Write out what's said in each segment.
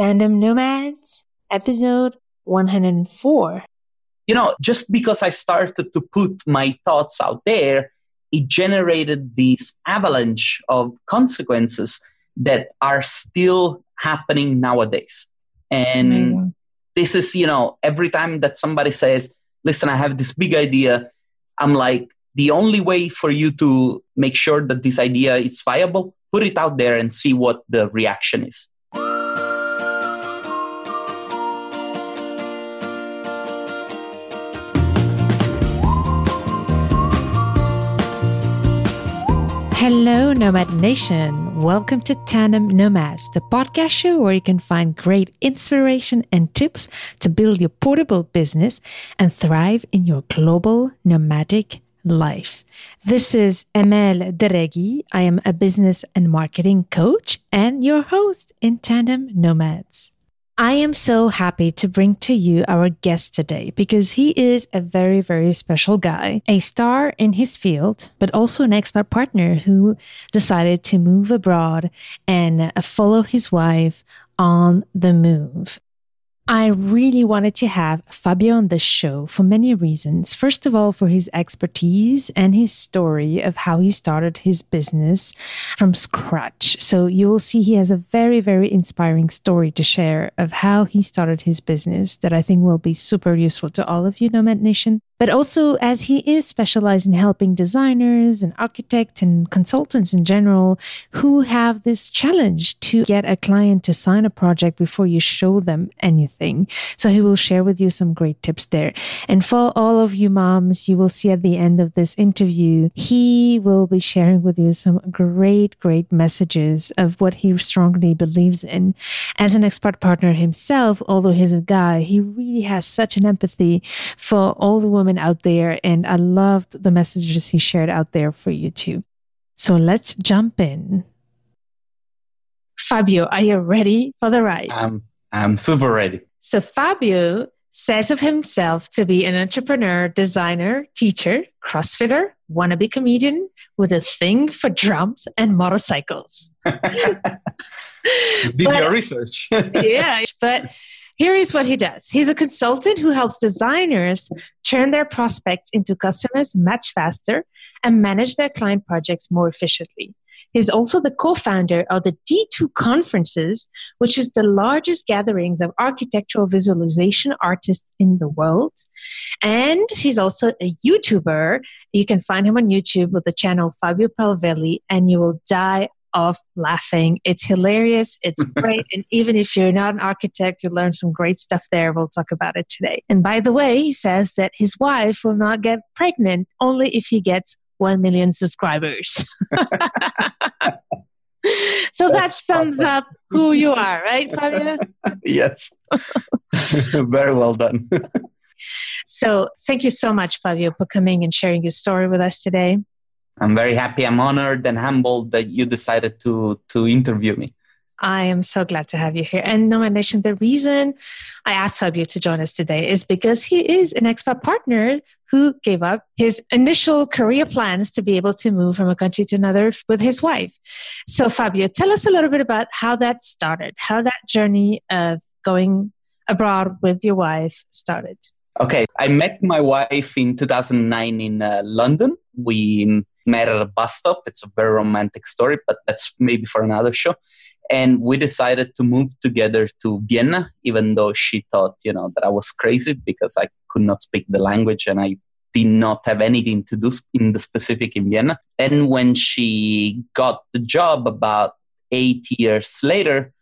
Tandem Nomads, episode 104. You know, just because I started to put my thoughts out there, it generated this avalanche of consequences that are still happening nowadays. And amazing. This is, you know, every time that somebody says, listen, I have this big idea, I'm like, the only way for you to make sure that this idea is viable, put it out there and see what the reaction is. Hello, Nomad Nation. Welcome to Tandem Nomads, the podcast show where you can find great inspiration and tips to build your portable business and thrive in your global nomadic life. This is Emel Deregi. I am a business and marketing coach and your host in Tandem Nomads. I am so happy to bring to you our guest today because he is a very, very special guy, a star in his field, but also an expat partner who decided to move abroad and follow his wife on the move. I really wanted to have Fabio on the show for many reasons. First of all, for his expertise and his story of how he started his business from scratch. So you will see he has a very, very inspiring story to share of how he started his business that I think will be super useful to all of you, Nomad Nation. But also, as he is specialized in helping designers and architects and consultants in general who have this challenge to get a client to sign a project before you show them anything. So he will share with you some great tips there. And for all of you moms, you will see at the end of this interview, he will be sharing with you some great, great messages of what he strongly believes in. As an expert partner himself, although he's a guy, he really has such an empathy for all the women out there, and I loved the messages he shared out there for you too. So let's jump in. Fabio, are you ready for the ride? I'm super ready. So Fabio says of himself to be an entrepreneur, designer, teacher, CrossFitter, wannabe comedian with a thing for drums and motorcycles. Did your research. Yeah, but here is what he does. He's a consultant who helps designers turn their prospects into customers much faster and manage their client projects more efficiently. He's also the co-founder of the D2 Conferences, which is the largest gatherings of architectural visualization artists in the world. And he's also a YouTuber. You can find him on YouTube with the channel Fabio Palvelli, and you will die of laughing. It's hilarious. It's great. And even if you're not an architect, you learn some great stuff there. We'll talk about it today. And by the way, he says that his wife will not get pregnant only if he gets 1 million subscribers. So that sums up who you are, right, Fabio? Yes. Very well done. So thank you so much, Fabio, for coming and sharing your story with us today. I'm very happy. I'm honored and humbled that you decided to interview me. I am so glad to have you here. And Nomad Nation, the reason I asked Fabio to join us today is because he is an expat partner who gave up his initial career plans to be able to move from a country to another with his wife. So Fabio, tell us a little bit about how that started, how that journey of going abroad with your wife started. Okay. I met my wife in 2009 in London. We met at a bus stop. It's a very romantic story, but that's maybe for another show. And we decided to move together to Vienna, even though she thought, you know, that I was crazy because I could not speak the language and I did not have anything to do in the specific in Vienna. And when she got the job about 8 years later,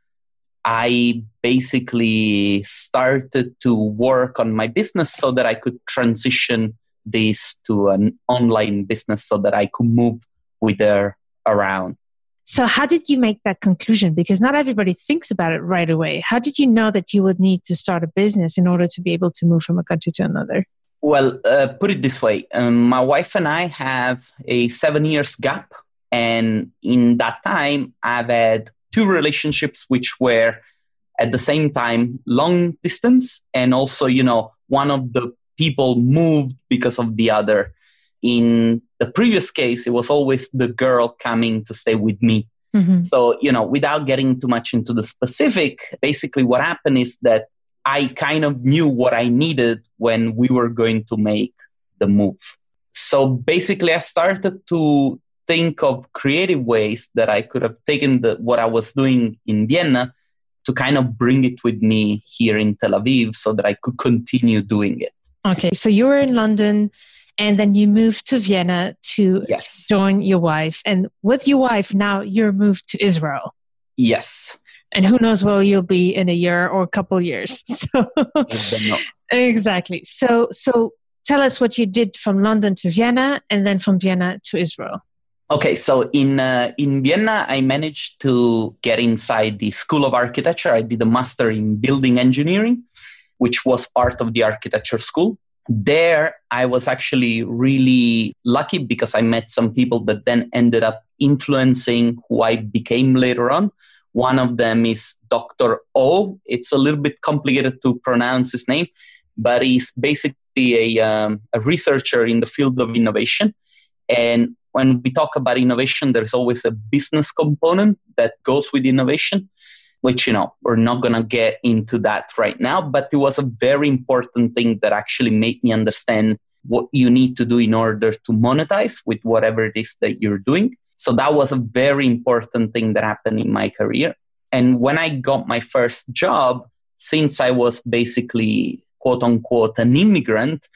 I basically started to work on my business so that I could transition this to an online business so that I could move with her around. So how did you make that conclusion? Because not everybody thinks about it right away. How did you know that you would need to start a business in order to be able to move from a country to another? Well, put it this way. My wife and I have a 7 years gap. And in that time, I've had two relationships, which were at the same time, long distance. And also, you know, one of the people moved because of the other. In the previous case, it was always the girl coming to stay with me Mm-hmm. So, you know, without getting too much into the specific, basically what happened is that I kind of knew what I needed when we were going to make the move. So basically I started to think of creative ways that I could have taken what I was doing in Vienna to kind of bring it with me here in Tel Aviv so that I could continue doing it. Okay, so you were in London and then you moved to Vienna to join your wife. And with your wife, now you're moved to Israel. Yes. And who knows where you'll be in a year or a couple years. So I don't know. Exactly. So tell us what you did from London to Vienna and then from Vienna to Israel. Okay, so in Vienna, I managed to get inside the School of Architecture. I did a master in building engineering, which was part of the architecture school. There, I was actually really lucky because I met some people that then ended up influencing who I became later on. One of them is Dr. O. It's a little bit complicated to pronounce his name, but he's basically a researcher in the field of innovation. And when we talk about innovation, there's always a business component that goes with innovation, which, you know, we're not going to get into that right now. But it was a very important thing that actually made me understand what you need to do in order to monetize with whatever it is that you're doing. So that was a very important thing that happened in my career. And when I got my first job, since I was basically, quote unquote, an immigrant,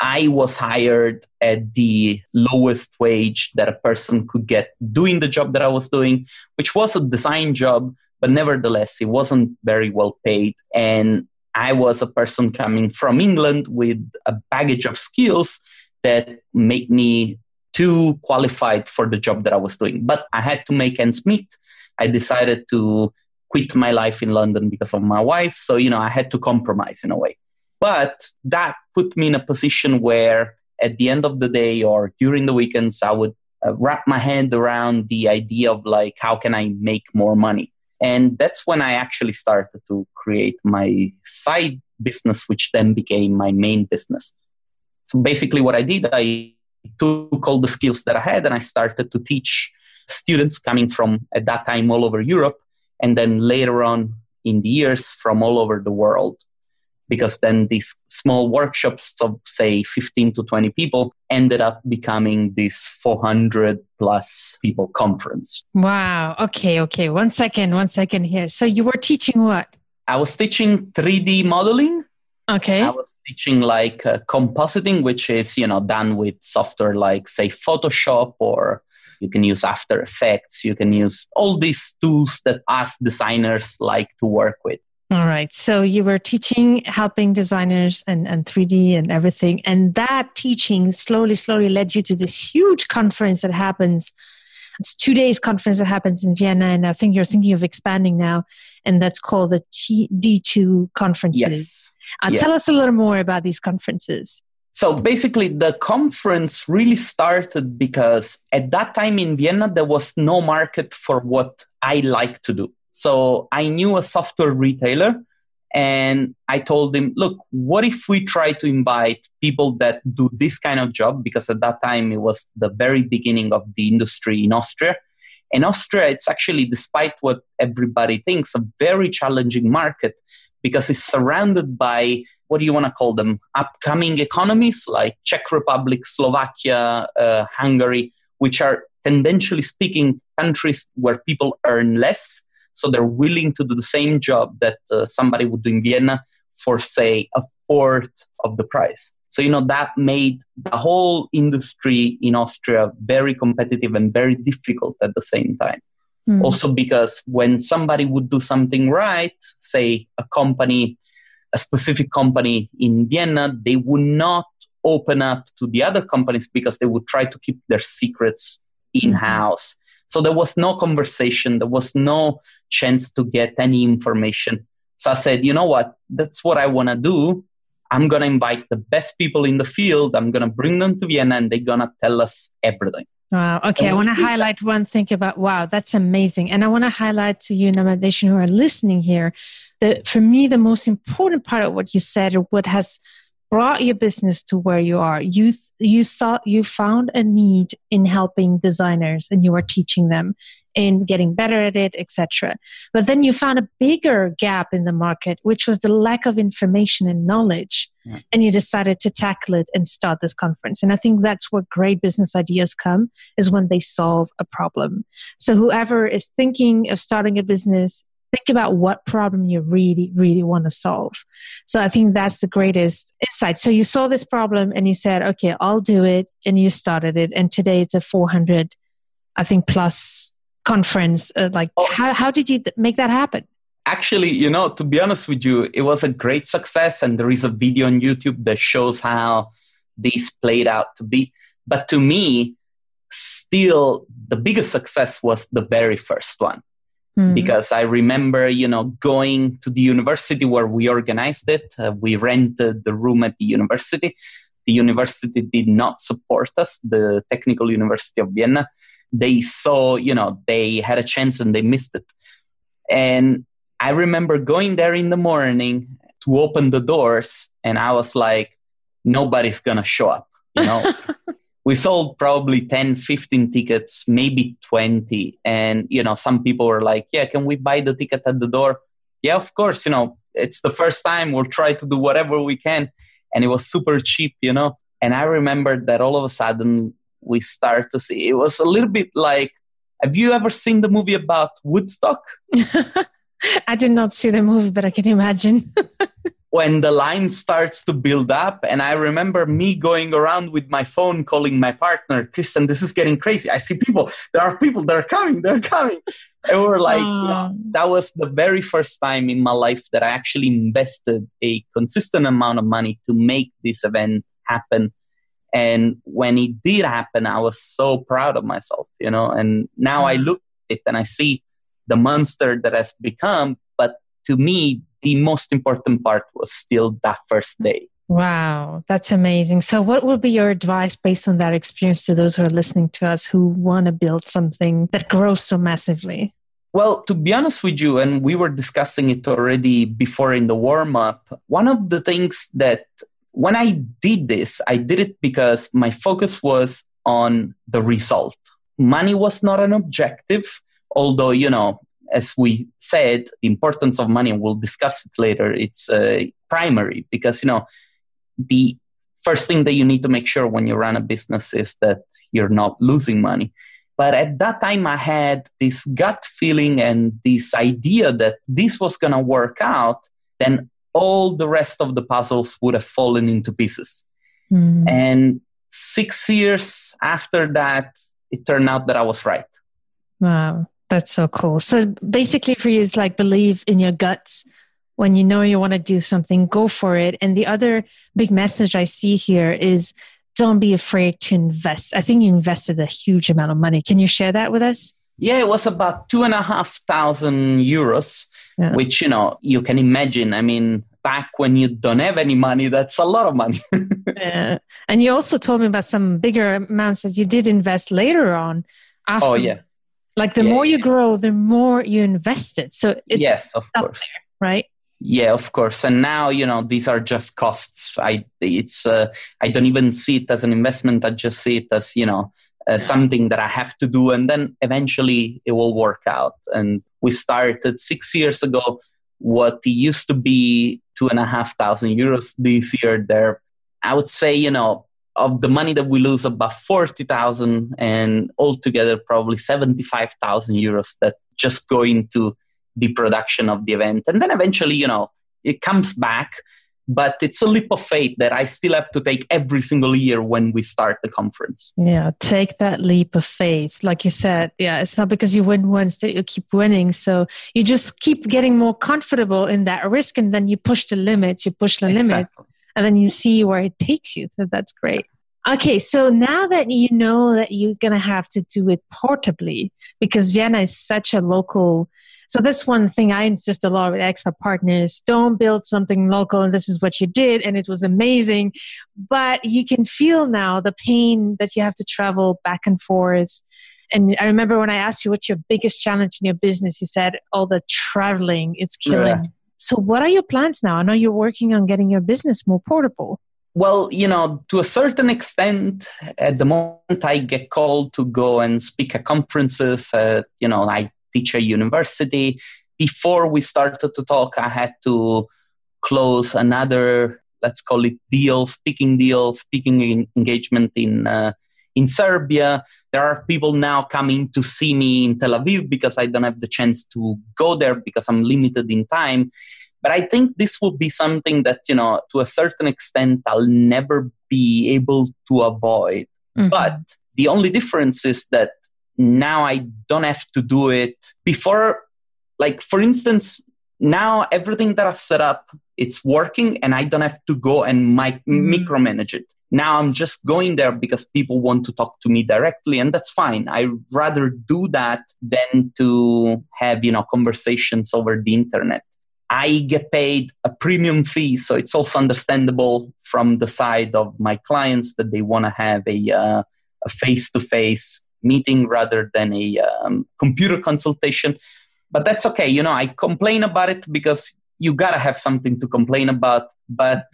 I was hired at the lowest wage that a person could get doing the job that I was doing, which was a design job, but nevertheless, it wasn't very well paid. And I was a person coming from England with a baggage of skills that made me too qualified for the job that I was doing. But I had to make ends meet. I decided to quit my life in London because of my wife. So, you know, I had to compromise in a way. But that put me in a position where at the end of the day or during the weekends, I would wrap my head around the idea of like, how can I make more money? And that's when I actually started to create my side business, which then became my main business. So basically what I did, I took all the skills that I had and I started to teach students coming from, at that time, all over Europe. And then later on in the years from all over the world. Because then these small workshops of, say, 15 to 20 people ended up becoming this 400 plus people conference. Wow. Okay. One second here. So you were teaching what? I was teaching 3D modeling. Okay. I was teaching like compositing, which is, you know, done with software like, say, Photoshop, or you can use After Effects. You can use all these tools that us designers like to work with. All right. So you were teaching, helping designers and 3D and everything. And that teaching slowly led you to this huge conference that happens. It's 2 days conference that happens in Vienna. And I think you're thinking of expanding now. And that's called the D2 Conferences. Yes. Tell us a little more about these conferences. So basically, the conference really started because at that time in Vienna, there was no market for what I like to do. So I knew a software retailer and I told him, look, what if we try to invite people that do this kind of job? Because at that time, it was the very beginning of the industry in Austria. And Austria, it's actually, despite what everybody thinks, a very challenging market because it's surrounded by, what do you want to call them, upcoming economies like Czech Republic, Slovakia, Hungary, which are, tendentially speaking, countries where people earn less. So they're willing to do the same job that somebody would do in Vienna for, say, a fourth of the price. So, you know, that made the whole industry in Austria very competitive and very difficult at the same time. Mm. Also because when somebody would do something right, say a company, a specific company in Vienna, they would not open up to the other companies because they would try to keep their secrets in-house. So there was no conversation. There was no chance to get any information. So I said, you know what? That's what I want to do. I'm going to invite the best people in the field. I'm going to bring them to Vienna and they're going to tell us everything. Wow. Okay. I want to highlight one thing about, wow, that's amazing. And I want to highlight to you, Nomad Nation, who are listening here, that for me, the most important part of what you said, or what has brought your business to where you are. You found a need in helping designers, and you are teaching them in getting better at it, etc. But then you found a bigger gap in the market, which was the lack of information and knowledge. Yeah. And you decided to tackle it and start this conference. And I think that's where great business ideas come, is when they solve a problem. So whoever is thinking of starting a business, think about what problem you really, really want to solve. So I think that's the greatest insight. So you saw this problem and you said, okay, I'll do it. And you started it. And today it's a 400, I think, plus conference. How did you make that happen? Actually, to be honest with you, it was a great success. And there is a video on YouTube that shows how this played out to be. But to me, still the biggest success was the very first one. Because I remember, going to the university where we organized it. We rented the room at the university. The university did not support us, the Technical University of Vienna. They saw, they had a chance and they missed it. And I remember going there in the morning to open the doors. And I was like, nobody's going to show up. We sold probably 10, 15 tickets, maybe 20. And, some people were like, yeah, can we buy the ticket at the door? Yeah, of course. It's the first time. We'll try to do whatever we can. And it was super cheap, And I remember that all of a sudden we start to see, it was a little bit like, have you ever seen the movie about Woodstock? I did not see the movie, but I can imagine. When the line starts to build up, and I remember me going around with my phone, calling my partner, Kristen, this is getting crazy. I see people. There are people that are coming. They're coming. And we're like, that was the very first time in my life that I actually invested a consistent amount of money to make this event happen. And when it did happen, I was so proud of myself, And now I look at it and I see the monster that has become. But to me, the most important part was still that first day. Wow, that's amazing. So what would be your advice based on that experience to those who are listening to us who want to build something that grows so massively? Well, to be honest with you, and we were discussing it already before in the warm-up, one of the things that when I did this, I did it because my focus was on the result. Money was not an objective, although, as we said, the importance of money, we'll discuss it later, it's primary because, the first thing that you need to make sure when you run a business is that you're not losing money. But at that time, I had this gut feeling and this idea that this was going to work out, then all the rest of the puzzles would have fallen into pieces. Mm. And 6 years after that, it turned out that I was right. Wow. That's so cool. So basically for you, it's like believe in your guts. When you know you want to do something, go for it. And the other big message I see here is don't be afraid to invest. I think you invested a huge amount of money. Can you share that with us? Yeah, it was about 2,500 euros, which, you can imagine. I mean, back when you don't have any money, that's a lot of money. Yeah. And you also told me about some bigger amounts that you did invest later on. After. Oh, yeah. Like the more you grow, the more you invested. So it's yes, of course, there, right? Yeah, of course. And now these are just costs. I don't even see it as an investment. I just see it as something that I have to do, and then eventually it will work out. And we started 6 years ago. What used to be 2,500 euros this year, there, I would say of the money that we lose, about 40,000 and altogether probably 75,000 euros that just go into the production of the event. And then eventually, it comes back, but it's a leap of faith that I still have to take every single year when we start the conference. Yeah, take that leap of faith. Like you said, it's not because you win once that you keep winning. So you just keep getting more comfortable in that risk and then you push the limits, Exactly. And then you see where it takes you. So that's great. Okay, so now that you know that you're going to have to do it portably, because Vienna is such a local. So that's one thing I insist a lot with expat partners. Don't build something local and this is what you did and it was amazing. But you can feel now the pain that you have to travel back and forth. And I remember when I asked you, what's your biggest challenge in your business? You said, all the traveling, it's killing. Yeah. So what are your plans now? I know you're working on getting your business more portable. Well, you know, to a certain extent, at the moment, I get called to go and speak at conferences. You know, I teach at university. Before we started to talk, I had to close another, let's call it deal, speaking engagement in Serbia. There are people now coming to see me in Tel Aviv because I don't have the chance to go there because I'm limited in time. But I think this will be something that, you know, to a certain extent, I'll never be able to avoid. Mm-hmm. But the only difference is that now I don't have to do it. Before, like, for instance, now everything that I've set up, it's working and I don't have to go and micromanage it. Now I'm just going there because people want to talk to me directly, and that's fine. I'd rather do that than to have, you know, conversations over the internet. I get paid a premium fee, so it's also understandable from the side of my clients that they want to have a face-to-face meeting rather than a computer consultation. But that's okay. You know, I complain about it because you got to have something to complain about. But,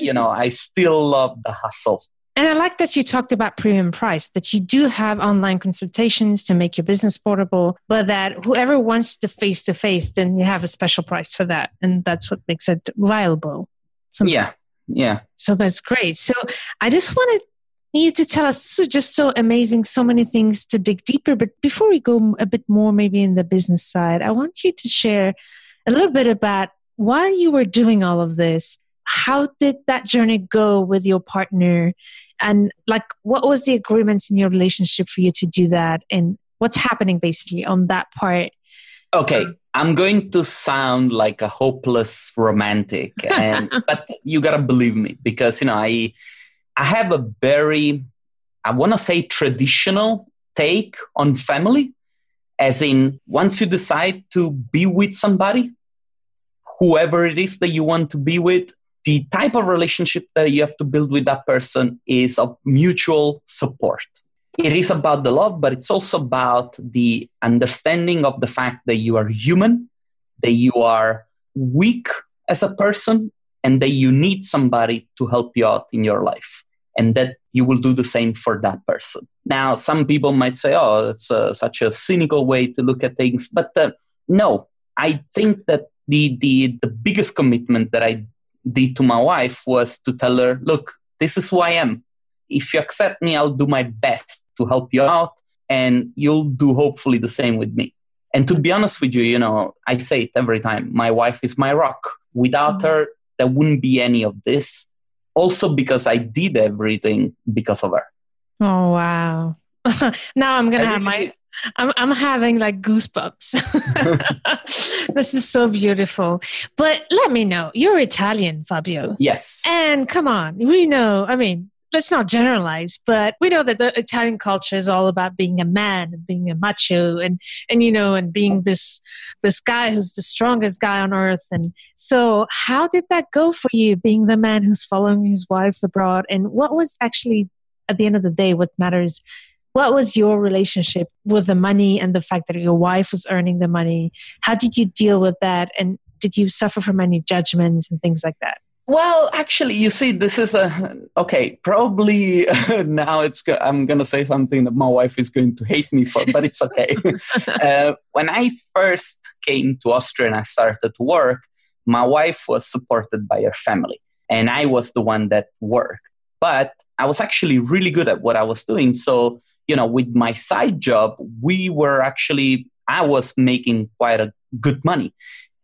you know, I still love the hustle. And I like that you talked about premium price, that you do have online consultations to make your business portable, but that whoever wants the face-to-face, then you have a special price for that. And that's what makes it viable. Sometimes. Yeah. Yeah. So that's great. So I just wanted you to tell us, this is just so amazing, so many things to dig deeper. But before we go a bit more, maybe in the business side, I want you to share a little bit about why you were doing all of this. How did that journey go with your partner? And like, what was the agreements in your relationship for you to do that? And what's happening basically on that part? Okay, I'm going to sound like a hopeless romantic, but you gotta believe me because, you know, I have a very, I want to say traditional take on family, as in once you decide to be with somebody, whoever it is that you want to be with, the type of relationship that you have to build with that person is of mutual support. It is about the love, but it's also about the understanding of the fact that you are human, that you are weak as a person, and that you need somebody to help you out in your life, and that you will do the same for that person. Now, some people might say, oh, that's such a cynical way to look at things. But no, I think that the biggest commitment that I did to my wife was to tell her, look, this is who I am. If you accept me, I'll do my best to help you out, and you'll do hopefully the same with me. And to be honest with you, you know, I say it every time, my wife is my rock. Without her, there wouldn't be any of this. Also because I did everything because of her. Oh, wow. Now I'm going to have my... I'm having like goosebumps. This is so beautiful. But let me know, you're Italian, Fabio. Yes. And come on, we know, I mean, let's not generalize, but we know that the Italian culture is all about being a man and being a macho and you know, and being this guy who's the strongest guy on earth. And so how did that go for you, being the man who's following his wife abroad? And what was actually, at the end of the day, what matters? What was your relationship with the money and the fact that your wife was earning the money? How did you deal with that? And did you suffer from any judgments and things like that? Well, actually, you see, this is probably now I'm going to say something that my wife is going to hate me for, but it's okay. When I first came to Austria and I started to work, my wife was supported by her family and I was the one that worked. But I was actually really good at what I was doing. So, you know, with my side job, I was making quite a good money,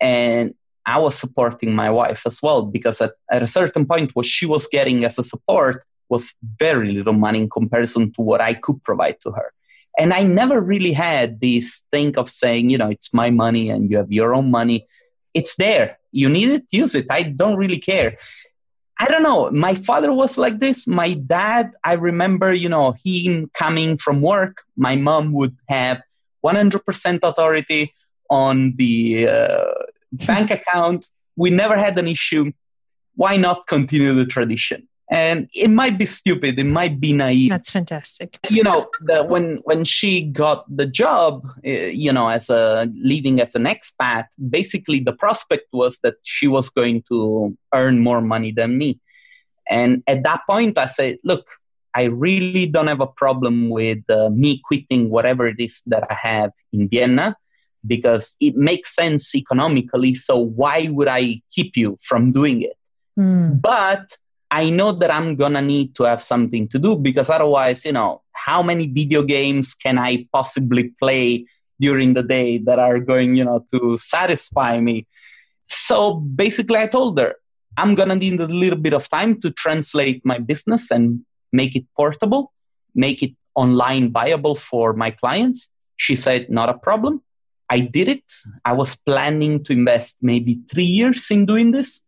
and I was supporting my wife as well, because at a certain point what she was getting as a support was very little money in comparison to what I could provide to her. And I never really had this thing of saying, you know, it's my money and you have your own money. It's there. You need it, use it. I don't really care. I don't know. My father was like this. My dad, I remember, you know, him coming from work, my mom would have 100% authority on the bank account. We never had an issue. Why not continue the tradition? And it might be stupid. It might be naive. That's fantastic. You know, when she got the job, you know, living as an expat, basically the prospect was that she was going to earn more money than me. And at that point, I said, look, I really don't have a problem with me quitting whatever it is that I have in Vienna, because it makes sense economically. So why would I keep you from doing it? Mm. But I know that I'm going to need to have something to do, because otherwise, you know, how many video games can I possibly play during the day that are going, you know, to satisfy me? So basically I told her, I'm going to need a little bit of time to translate my business and make it portable, make it online viable for my clients. She said, not a problem. I did it. I was planning to invest maybe 3 years in doing this.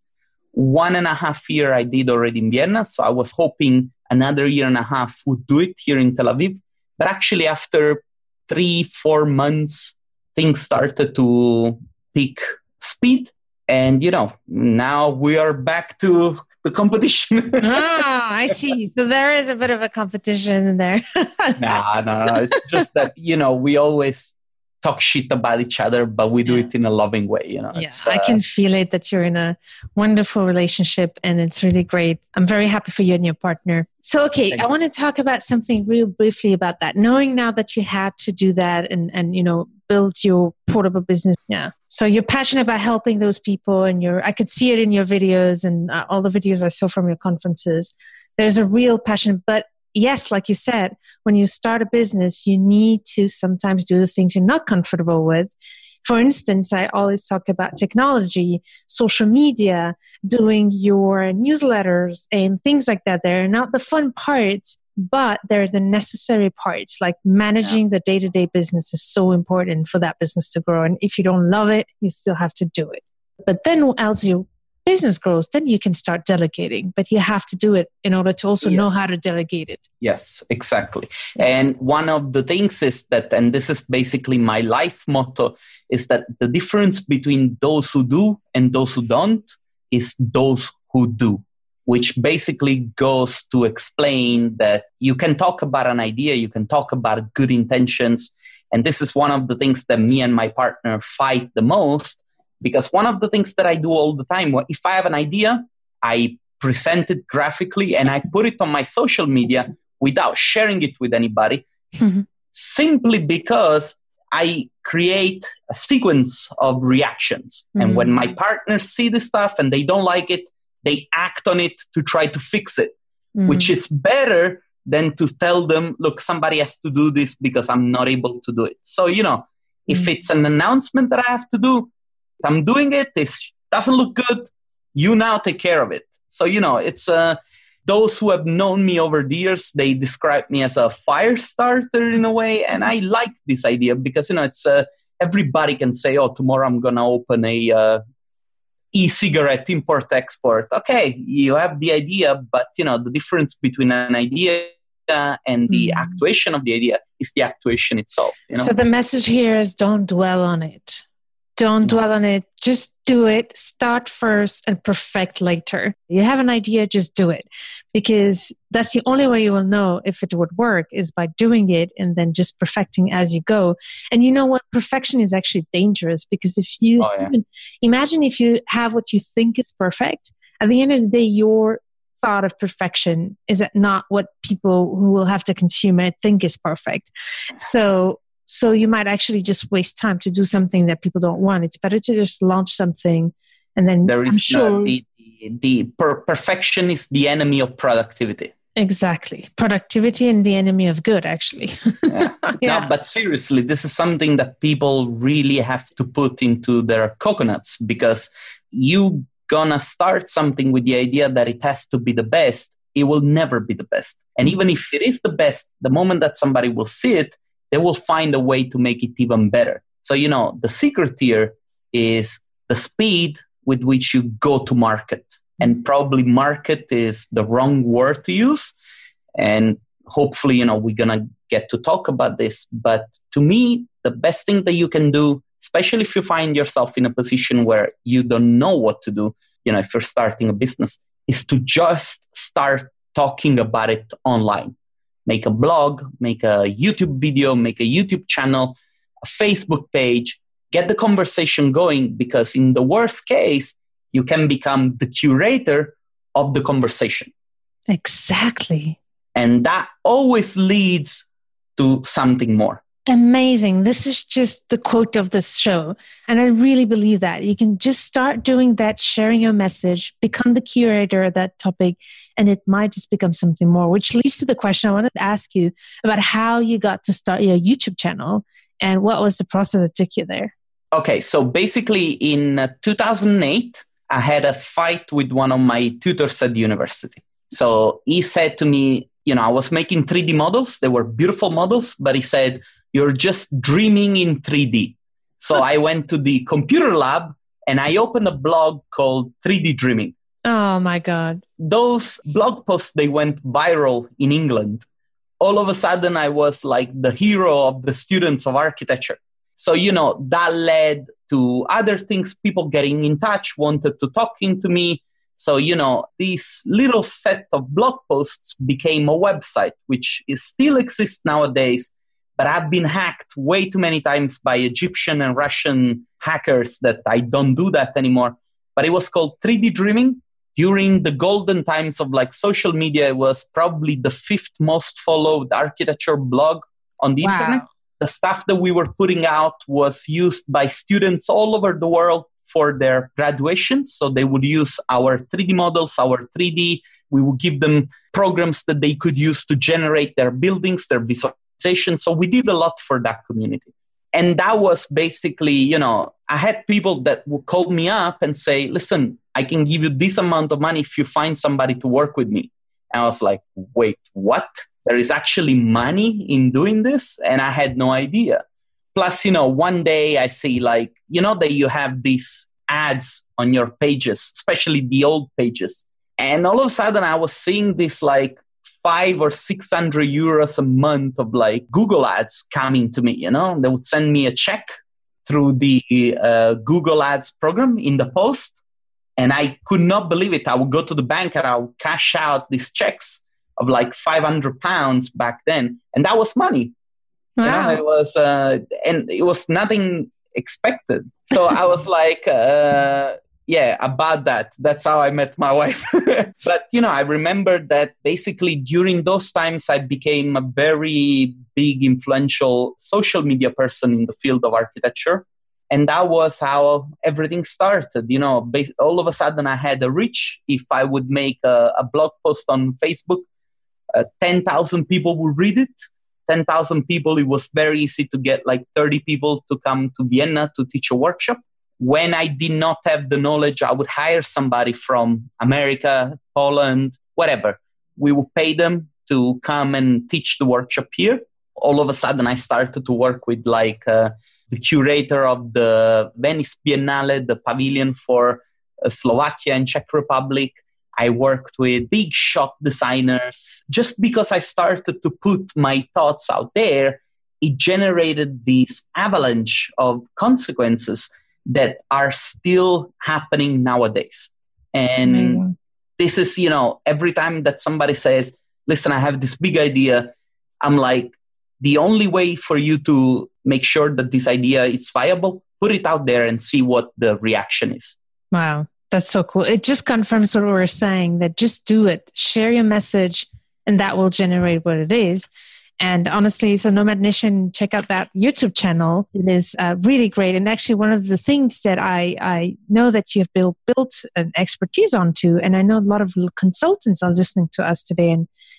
1.5 years I did already in Vienna. So I was hoping another 1.5 years would do it here in Tel Aviv. But actually after 3-4 months, things started to peak speed. And, you know, now we are back to the competition. Ah, I see. So there is a bit of a competition in there. No. It's just that, you know, we always talk shit about each other, but we do it in a loving way, you know. Yeah, I can feel it that you're in a wonderful relationship and it's really great. I'm very happy for you and your partner. So, okay, I want to talk about something real briefly about that. Knowing now that you had to do that and you know, build your portable business. Yeah. So you're passionate about helping those people and I could see it in your videos and all the videos I saw from your conferences. There's a real passion, but yes, like you said, when you start a business, you need to sometimes do the things you're not comfortable with. For instance, I always talk about technology, social media, doing your newsletters and things like that. They're not the fun parts, but they're the necessary parts. Like managing the day-to-day business is so important for that business to grow. And if you don't love it, you still have to do it. But then as your business grows, then you can start delegating, but you have to do it in order to also know how to delegate it. Yes, exactly. And one of the things is that, and this is basically my life motto, is that the difference between those who do and those who don't is those who do, which basically goes to explain that you can talk about an idea, you can talk about good intentions. And this is one of the things that me and my partner fight the most, because one of the things that I do all the time, if I have an idea, I present it graphically and I put it on my social media without sharing it with anybody, simply because I create a sequence of reactions. Mm-hmm. And when my partners see this stuff and they don't like it, they act on it to try to fix it, which is better than to tell them, look, somebody has to do this because I'm not able to do it. So, you know, if it's an announcement that I have to do, I'm doing it. This doesn't look good. You now take care of it. So, you know, it's those who have known me over the years, they describe me as a fire starter in a way. And I like this idea because, you know, it's everybody can say, oh, tomorrow I'm going to open a e-cigarette import-export. Okay, you have the idea, but, you know, the difference between an idea and the actuation of the idea is the actuation itself. You know? So the message here is don't dwell on it. Don't dwell on it. Just do it. Start first and perfect later. You have an idea, just do it. Because that's the only way you will know if it would work is by doing it and then just perfecting as you go. And you know what? Perfection is actually dangerous because if you imagine if you have what you think is perfect, at the end of the day, your thought of perfection is not what people who will have to consume it think is perfect. So you might actually just waste time to do something that people don't want. It's better to just launch something and then there is perfection is the enemy of productivity. Exactly. Productivity and the enemy of good, actually. No, but seriously, this is something that people really have to put into their coconuts because you gonna start something with the idea that it has to be the best. It will never be the best. And even if it is the best, the moment that somebody will see it, they will find a way to make it even better. So, you know, the secret here is the speed with which you go to market. And probably market is the wrong word to use. And hopefully, you know, we're going to get to talk about this. But to me, the best thing that you can do, especially if you find yourself in a position where you don't know what to do, you know, if you're starting a business, is to just start talking about it online. Make a blog, make a YouTube video, make a YouTube channel, a Facebook page, get the conversation going because in the worst case, you can become the curator of the conversation. Exactly. And that always leads to something more. Amazing. This is just the quote of this show. And I really believe that. You can just start doing that, sharing your message, become the curator of that topic, and it might just become something more, which leads to the question I wanted to ask you about how you got to start your YouTube channel and what was the process that took you there? Okay. So basically in 2008, I had a fight with one of my tutors at university. So he said to me, you know, I was making 3D models. They were beautiful models, but he said, you're just dreaming in 3D. So I went to the computer lab and I opened a blog called 3D Dreaming. Oh my God. Those blog posts, they went viral in England. All of a sudden, I was like the hero of the students of architecture. So, you know, that led to other things, people getting in touch, wanted to talk to me. So, you know, this little set of blog posts became a website, which is still exists nowadays, but I've been hacked way too many times by Egyptian and Russian hackers that I don't do that anymore. But it was called 3D Dreaming. During the golden times of like social media, it was probably the fifth most followed architecture blog on the internet. The stuff that we were putting out was used by students all over the world for their graduations. So they would use our 3D models, our 3D. We would give them programs that they could use to generate their buildings, their visualization. So we did a lot for that community. And that was basically, you know, I had people that would call me up and say, listen, I can give you this amount of money if you find somebody to work with me. And I was like, wait, what? There is actually money in doing this? And I had no idea. Plus, you know, one day I see like, you know, that you have these ads on your pages, especially the old pages. And all of a sudden I was seeing this like 500 or 600 euros a month of like Google ads coming to me, you know, they would send me a check through the Google ads program in the post. And I could not believe it. I would go to the bank and I would cash out these checks of like £500 back then. And that was money. Wow. You know, it was, and it was nothing expected. So I was like, yeah, about that. That's how I met my wife. But, you know, I remember that basically during those times, I became a very big influential social media person in the field of architecture. And that was how everything started. You know, all of a sudden I had a reach. If I would make a blog post on Facebook, 10,000 people would read it. 10,000 people, it was very easy to get like 30 people to come to Vienna to teach a workshop. When I did not have the knowledge, I would hire somebody from America, Poland, whatever. We would pay them to come and teach the workshop here. All of a sudden, I started to work with like the curator of the Venice Biennale, the pavilion for Slovakia and Czech Republic. I worked with big shot designers. Just because I started to put my thoughts out there, it generated this avalanche of consequences that are still happening nowadays. And amazing. This is, you know, every time that somebody says, listen, I have this big idea, I'm like, the only way for you to make sure that this idea is viable, put it out there and see what the reaction is. Wow. That's so cool. It just confirms what we were saying, that just do it, share your message, and that will generate what it is. And honestly, so Nomad Nation, check out that YouTube channel. It is really great. And actually, one of the things that I know that you've built an expertise onto, and I know a lot of consultants are listening to us today,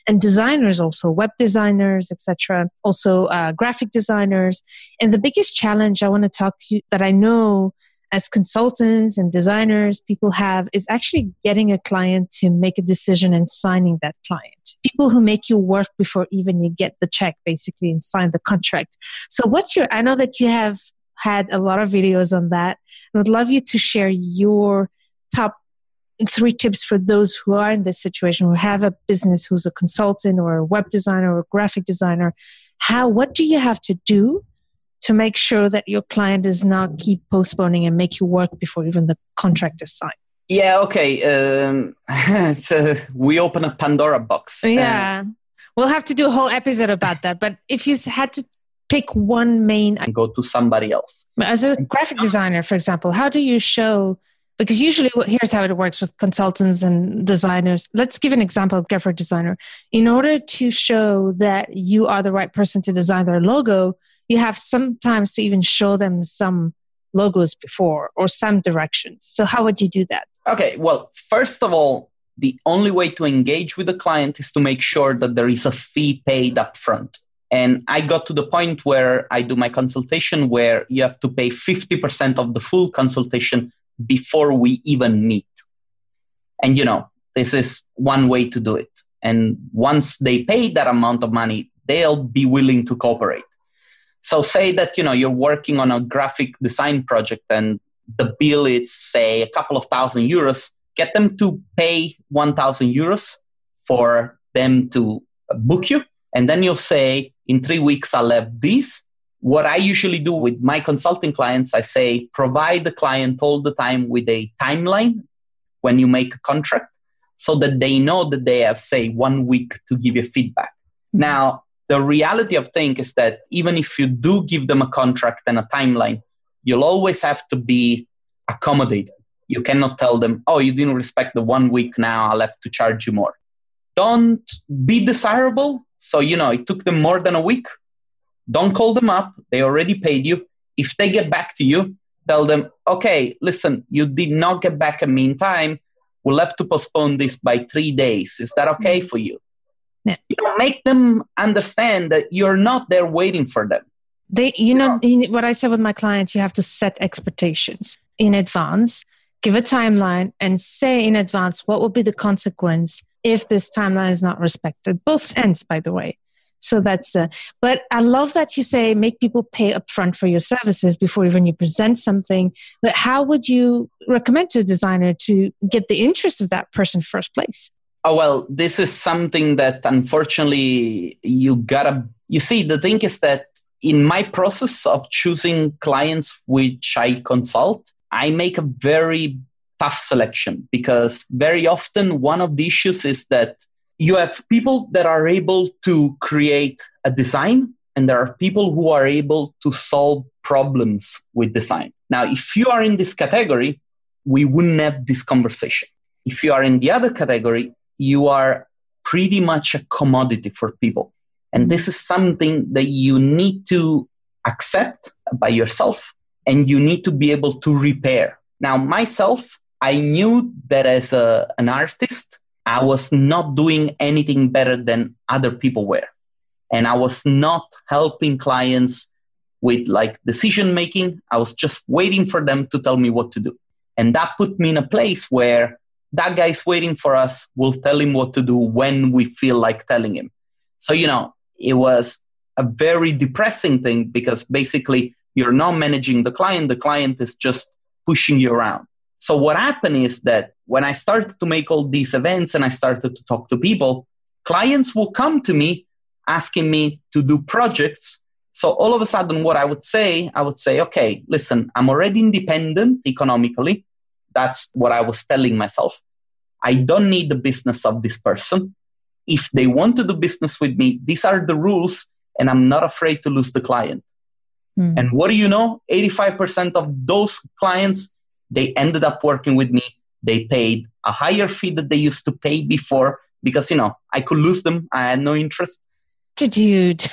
and designers also, web designers, etc., also graphic designers. And the biggest challenge I want to talk to you that I know as consultants and designers, people have is actually getting a client to make a decision and signing that client. People who make you work before even you get the check, basically, and sign the contract. So what's your, I know that you have had a lot of videos on that. I would love you to share your top 3 tips for those who are in this situation, who have a business, who's a consultant or a web designer or a graphic designer. What do you have to do to make sure that your client does not keep postponing and make you work before even the contract is signed? Yeah, okay. So we open a Pandora box. Yeah, we'll have to do a whole episode about that. But if you had to pick one main... Go to somebody else. As a graphic designer, for example, how do you show Because usually, here's how it works with consultants and designers. Let's give an example of graphic designer. In order to show that you are the right person to design their logo, you have sometimes to even show them some logos before or some directions. So how would you do that? Okay, well, first of all, the only way to engage with the client is to make sure that there is a fee paid upfront. And I got to the point where I do my consultation where you have to pay 50% of the full consultation before we even meet. And, you know, this is one way to do it. And once they pay that amount of money, they'll be willing to cooperate. So say that, you know, you're working on a graphic design project and the bill is, say, a couple of €1,000. Get them to pay 1,000 euros for them to book you. And then you'll say, in 3 weeks, I'll have this. What I usually do with my consulting clients, I say, provide the client all the time with a timeline when you make a contract so that they know that they have, say, 1 week to give you feedback. Mm-hmm. Now, the reality of things is that even if you do give them a contract and a timeline, you'll always have to be accommodated. You cannot tell them, oh, you didn't respect the 1 week, now I'll have to charge you more. Don't be desirable. So, you know, it took them more than a week. Don't call them up. They already paid you. If they get back to you, tell them, okay, listen, you did not get back at me in time. We'll have to postpone this by 3 days. Is that okay for you? Yeah. You know, make them understand that you're not there waiting for them. What I said with my clients, you have to set expectations in advance. Give a timeline and say in advance what will be the consequence if this timeline is not respected. Both ends, by the way. So that's but I love that you say make people pay upfront for your services before even you present something. But how would you recommend to a designer to get the interest of that person first place? Oh, well, this is something that unfortunately you see, the thing is that in my process of choosing clients which I consult, I make a very tough selection because very often one of the issues is that you have people that are able to create a design and there are people who are able to solve problems with design. Now, if you are in this category, we wouldn't have this conversation. If you are in the other category, you are pretty much a commodity for people. And this is something that you need to accept by yourself. And you need to be able to repair. Now, myself, I knew that as an artist, I was not doing anything better than other people were. And I was not helping clients with like decision making. I was just waiting for them to tell me what to do. And that put me in a place where that guy's waiting for us. We'll tell him what to do when we feel like telling him. So, you know, it was a very depressing thing because basically, you're not managing the client. The client is just pushing you around. So what happened is that when I started to make all these events and I started to talk to people, clients will come to me asking me to do projects. So all of a sudden what I would say, okay, listen, I'm already independent economically. That's what I was telling myself. I don't need the business of this person. If they want to do business with me, these are the rules and I'm not afraid to lose the client. And what do you know? 85% of those clients, they ended up working with me. They paid a higher fee that they used to pay before because, you know, I could lose them. I had no interest. Attitude.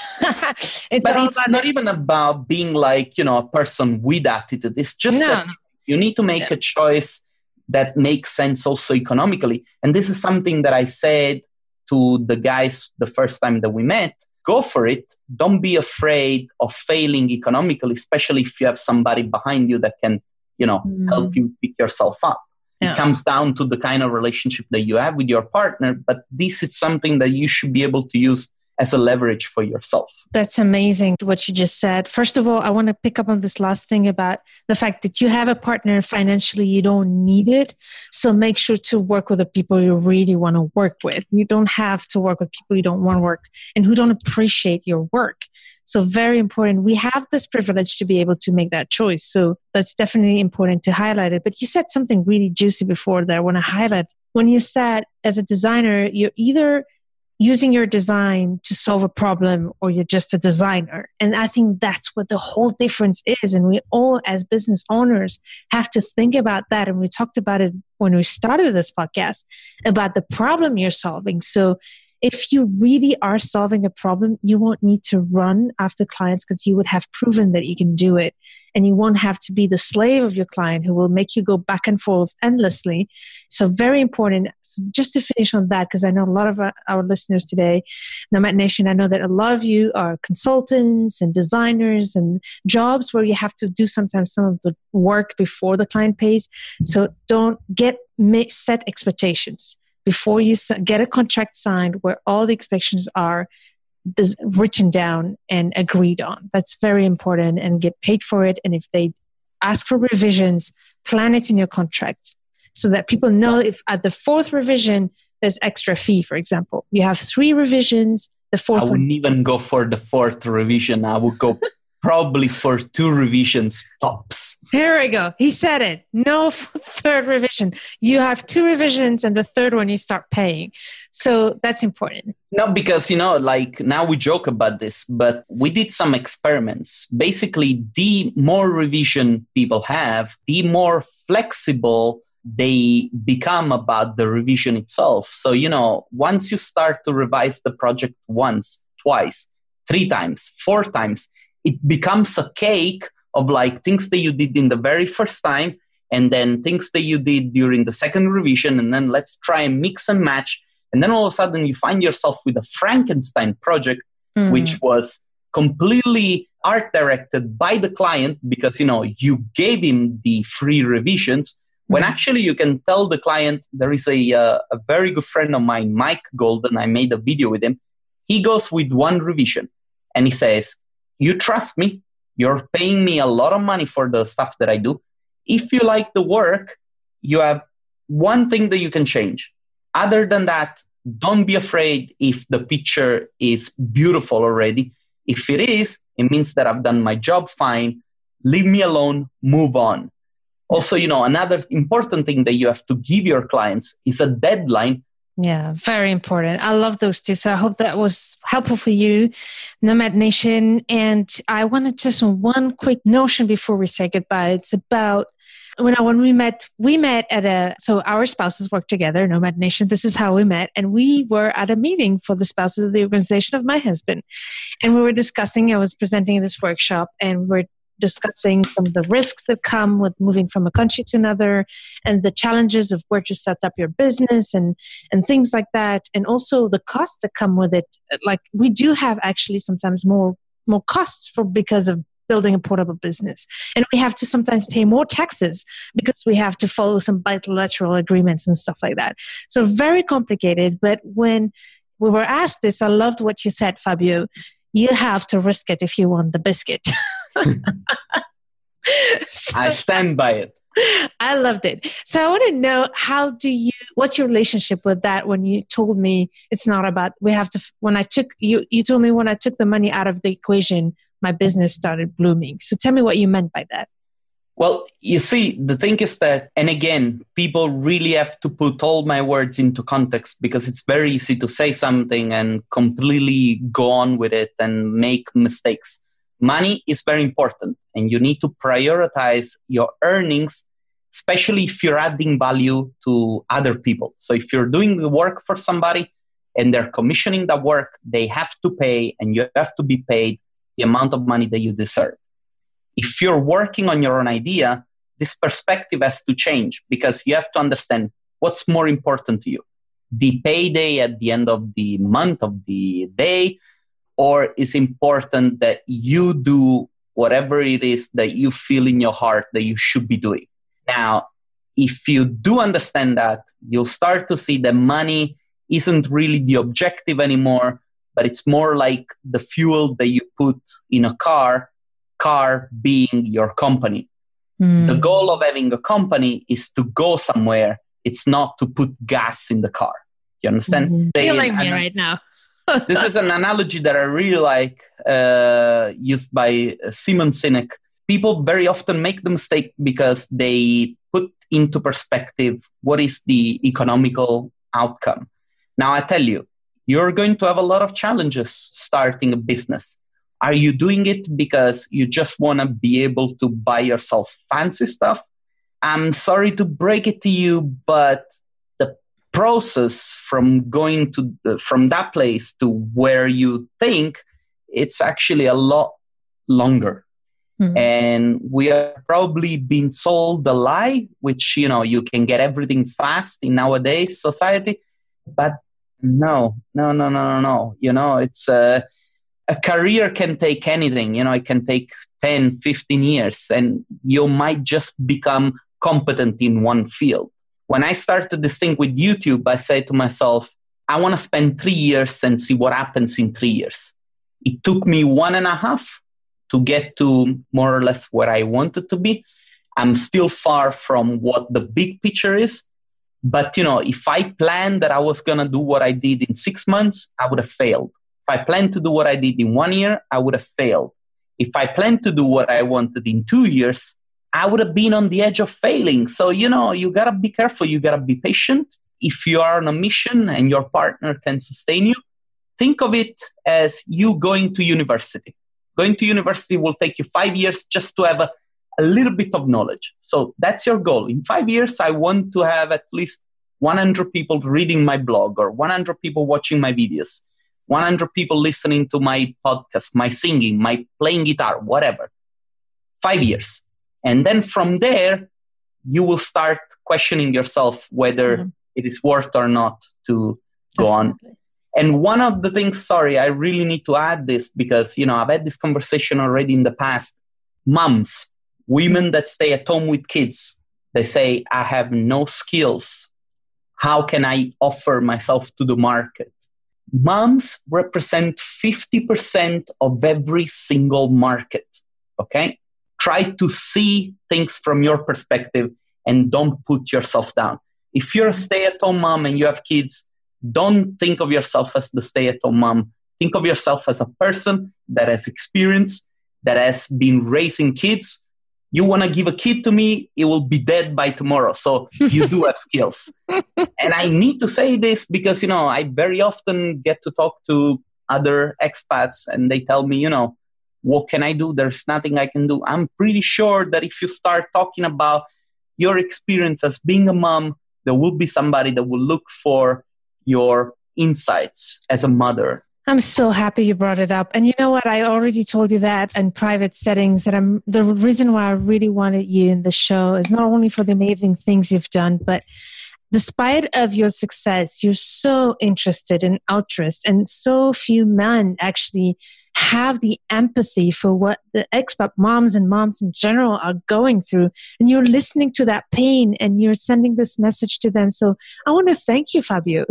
It's not even about being like, you know, a person with attitude. It's just that you need to make a choice that makes sense also economically. And this is something that I said to the guys the first time that we met. Go for it. Don't be afraid of failing economically, especially if you have somebody behind you that can, you know, help you pick yourself up. Yeah. It comes down to the kind of relationship that you have with your partner, but this is something that you should be able to use as a leverage for yourself. That's amazing what you just said. First of all, I want to pick up on this last thing about the fact that you have a partner financially, you don't need it. So make sure to work with the people you really want to work with. You don't have to work with people you don't want to work and who don't appreciate your work. So very important. We have this privilege to be able to make that choice. So that's definitely important to highlight it. But you said something really juicy before that I want to highlight. When you said as a designer, you're either using your design to solve a problem, or you're just a designer. And I think that's what the whole difference is. And we all, as business owners, have to think about that. And we talked about it when we started this podcast, about the problem you're solving. So if you really are solving a problem, you won't need to run after clients because you would have proven that you can do it. And you won't have to be the slave of your client who will make you go back and forth endlessly. So very important. So just to finish on that, because I know a lot of our listeners today, Nomad Nation, I know that a lot of you are consultants and designers and jobs where you have to do sometimes some of the work before the client pays. So don't set expectations. Before you get a contract signed where all the expectations are written down and agreed on. That's very important, and get paid for it. And if they ask for revisions, plan it in your contract so that people know if at the fourth revision, there's extra fee, for example. You have 3 revisions, the fourth one. I wouldn't even go for the fourth revision. I would go probably for 2 revisions tops. Here we go. He said it. No third revision. You have 2 revisions and the third one you start paying. So that's important. No, because, like now we joke about this, but we did some experiments. Basically, the more revision people have, the more flexible they become about the revision itself. So, once you start to revise the project once, twice, 3 times, 4 times, it becomes a cake of things that you did in the very first time, and then things that you did during the second revision, and then let's try and mix and match. And then all of a sudden you find yourself with a Frankenstein project, which was completely art directed by the client because, you gave him the free revisions, when actually you can tell the client. There is a very good friend of mine, Mike Golden. I made a video with him. He goes with 1 revision and he says, "You trust me, you're paying me a lot of money for the stuff that I do. If you like the work, you have one thing that you can change. Other than that, don't be afraid if the picture is beautiful already. If it is, it means that I've done my job fine. Leave me alone, move on." Also, another important thing that you have to give your clients is a deadline. Yeah, very important. I love those 2. So I hope that was helpful for you, Nomad Nation. And I wanted just one quick notion before we say goodbye. It's about when we met at so our spouses work together, Nomad Nation. This is how we met. And we were at a meeting for the spouses of the organization of my husband. And we were discussing, I was presenting this workshop, and we're discussing some of the risks that come with moving from a country to another, and the challenges of where to set up your business and things like that. And also the costs that come with it. Like, we do have actually sometimes more costs because of building a portable business. And we have to sometimes pay more taxes because we have to follow some bilateral agreements and stuff like that. So very complicated. But when we were asked this, I loved what you said, Fabio. You have to risk it if you want the biscuit. So, I stand by it. I loved it. So I want to know, what's your relationship with that? When you told me it's not about, we have to, you told me when I took the money out of the equation, my business started blooming. So tell me what you meant by that. Well, you see, the thing is that, and again, people really have to put all my words into context, because it's very easy to say something and completely go on with it and make mistakes. Money is very important, and you need to prioritize your earnings, especially if you're adding value to other people. So if you're doing the work for somebody and they're commissioning the work, they have to pay, and you have to be paid the amount of money that you deserve. If you're working on your own idea, this perspective has to change, because you have to understand what's more important to you: the payday at the end of the month of the day, or it's important that you do whatever it is that you feel in your heart that you should be doing. Now, if you do understand that, you'll start to see that money isn't really the objective anymore, but it's more like the fuel that you put in a car being your company. The goal of having a company is to go somewhere. It's not to put gas in the car. You understand? Feeling me right now. This is an analogy that I really like, used by Simon Sinek. People very often make the mistake because they put into perspective what is the economical outcome. Now, I tell you, you're going to have a lot of challenges starting a business. Are you doing it because you just want to be able to buy yourself fancy stuff? I'm sorry to break it to you, but the process from going to from that place to where you think, it's actually a lot longer. Mm-hmm. And we are probably being sold the lie, which, you know, you can get everything fast in nowadays society. But no. You know, it's a career can take anything. You know, it can take 10, 15 years and you might just become competent in one field. When I started this thing with YouTube, I said to myself, I want to spend 3 years and see what happens in 3 years. It took me 1.5 to get to more or less where I wanted to be. I'm still far from what the big picture is. But, you know, if I planned that I was going to do what I did in 6 months, I would have failed. If I planned to do what I did in 1 year, I would have failed. If I planned to do what I wanted in 2 years, I would have been on the edge of failing. So, you know, you got to be careful. You got to be patient. If you are on a mission and your partner can sustain you, think of it as you going to university. Going to university will take you 5 years just to have a little bit of knowledge. So that's your goal. In 5 years, I want to have at least 100 people reading my blog or 100 people watching my videos. 100 people listening to my podcast, my singing, my playing guitar, whatever. 5 years. And then from there, you will start questioning yourself whether it is worth or not to go on. And one of the things, sorry, I really need to add this because, you know, I've had this conversation already in the past. Moms, women that stay at home with kids, they say, I have no skills. How can I offer myself to the market? Moms represent 50% of every single market, okay? Try to see things from your perspective and don't put yourself down. If you're a stay-at-home mom and you have kids, don't think of yourself as the stay-at-home mom. Think of yourself as a person that has experience, that has been raising kids. You want to give a kid to me, it will be dead by tomorrow. So you do have skills. And I need to say this because, you know, I very often get to talk to other expats and they tell me, you know, what can I do? There's nothing I can do. I'm pretty sure that if you start talking about your experience as being a mom, there will be somebody that will look for your insights as a mother. I'm so happy you brought it up. And you know what? I already told you that in private settings that the reason why I really wanted you in the show is not only for the amazing things you've done, but despite of your success, you're so interested in altruist, and so few men actually have the empathy for what the expat moms and moms in general are going through. And you're listening to that pain and you're sending this message to them. So I want to thank you, Fabio.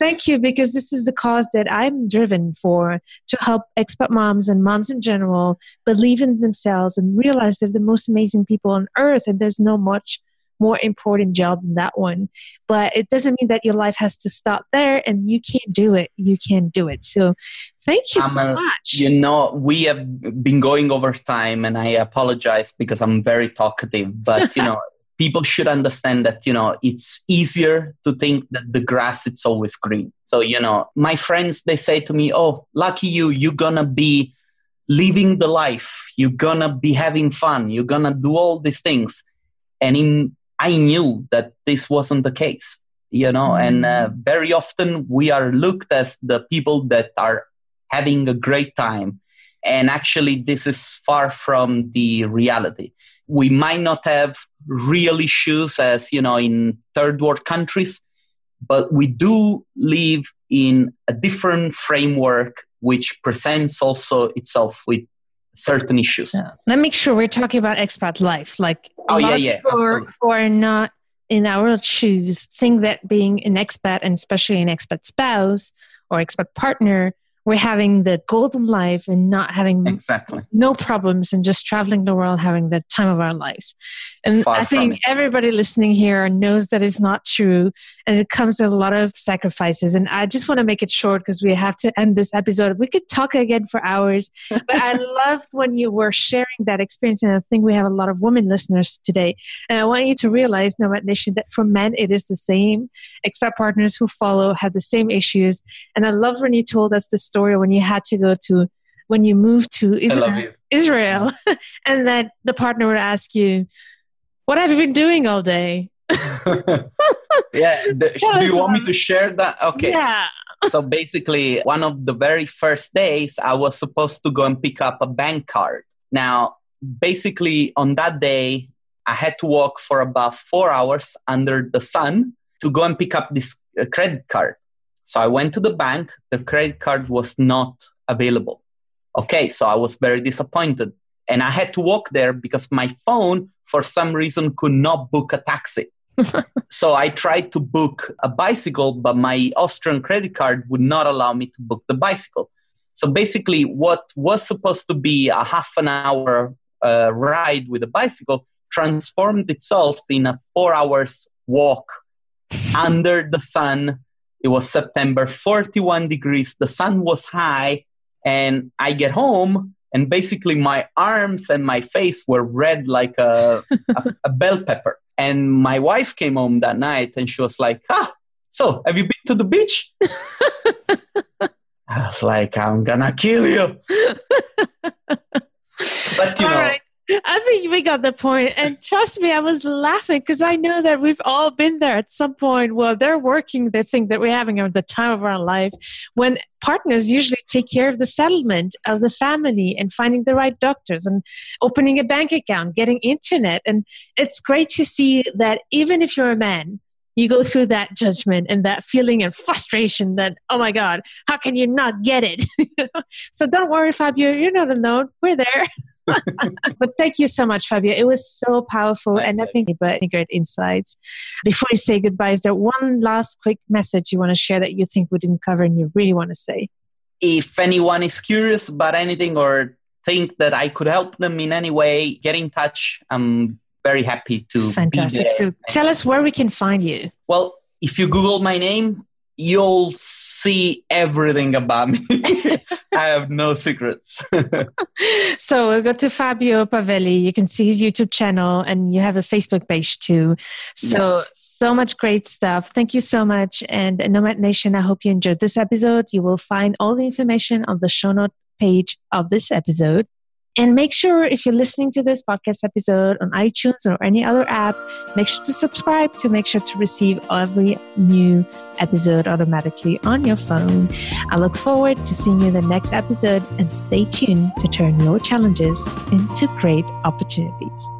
Thank you, because this is the cause that I'm driven for, to help expat moms and moms in general believe in themselves and realize they're the most amazing people on earth, and there's no much more important job than that one. But it doesn't mean that your life has to stop there and you can't do it. You can do it. So thank you so much. You know, we have been going over time and I apologize because I'm very talkative, but you know, people should understand that, you know, it's easier to think that the grass is always green. So, you know, my friends, they say to me, oh, lucky you, you're gonna be living the life. You're gonna be having fun. You're gonna do all these things. And I knew that this wasn't the case, you know, and very often we are looked as the people that are having a great time. And actually, this is far from the reality. We might not have real issues as, you know, in third world countries, but we do live in a different framework, which presents also itself with certain issues. Yeah. Let's make sure we're talking about expat life. Like, who are not in our shoes think that being an expat, and especially an expat spouse or expat partner, we're having the golden life and not having no problems and just traveling the world, having the time of our lives. And I think everybody listening here knows that it's not true. And it comes with a lot of sacrifices. And I just want to make it short because we have to end this episode. We could talk again for hours, but I loved when you were sharing that experience. And I think we have a lot of women listeners today. And I want you to realize, Nomad Nation, that for men, it is the same. Expat partners who follow have the same issues. And I love when you told us the story when you had to go to, when you moved to Israel, and that the partner would ask you, what have you been doing all day? Do you want me to share that? Okay. Yeah. So basically, one of the very first days, I was supposed to go and pick up a bank card. Now, basically on that day, I had to walk for about 4 hours under the sun to go and pick up this credit card. So I went to the bank. The credit card was not available. Okay, so I was very disappointed. And I had to walk there because my phone, for some reason, could not book a taxi. So I tried to book a bicycle, but my Austrian credit card would not allow me to book the bicycle. So basically, what was supposed to be a half an hour ride with a bicycle transformed itself in a 4 hours walk under the sun. It was September, 41 degrees. The sun was high. And I get home and basically my arms and my face were red like a bell pepper. And my wife came home that night and she was like, so have you been to the beach? I was like, I'm gonna kill you. But you know. I think we got the point. And trust me, I was laughing because I know that we've all been there at some point. Well, they're working. They think that we're having the time of our life when partners usually take care of the settlement of the family and finding the right doctors and opening a bank account, getting internet. And it's great to see that even if you're a man, you go through that judgment and that feeling and frustration that, oh my God, how can you not get it? So don't worry, Fabio, you're not alone. We're there. But thank you so much, Fabio. It was so powerful. I think great insights. Before we say goodbye, is there one last quick message you want to share that you think we didn't cover and you really want to say? If anyone is curious about anything or think that I could help them in any way, get in touch. Very happy to Fantastic. So tell us where we can find you. Well, if you Google my name, you'll see everything about me. I have no secrets. So we'll go to Fabio Palvelli. You can see his YouTube channel and you have a Facebook page too. So much great stuff. Thank you so much. And Nomad Nation, I hope you enjoyed this episode. You will find all the information on the show note page of this episode. And make sure if you're listening to this podcast episode on iTunes or any other app, make sure to subscribe to make sure to receive every new episode automatically on your phone. I look forward to seeing you in the next episode and stay tuned to turn your challenges into great opportunities.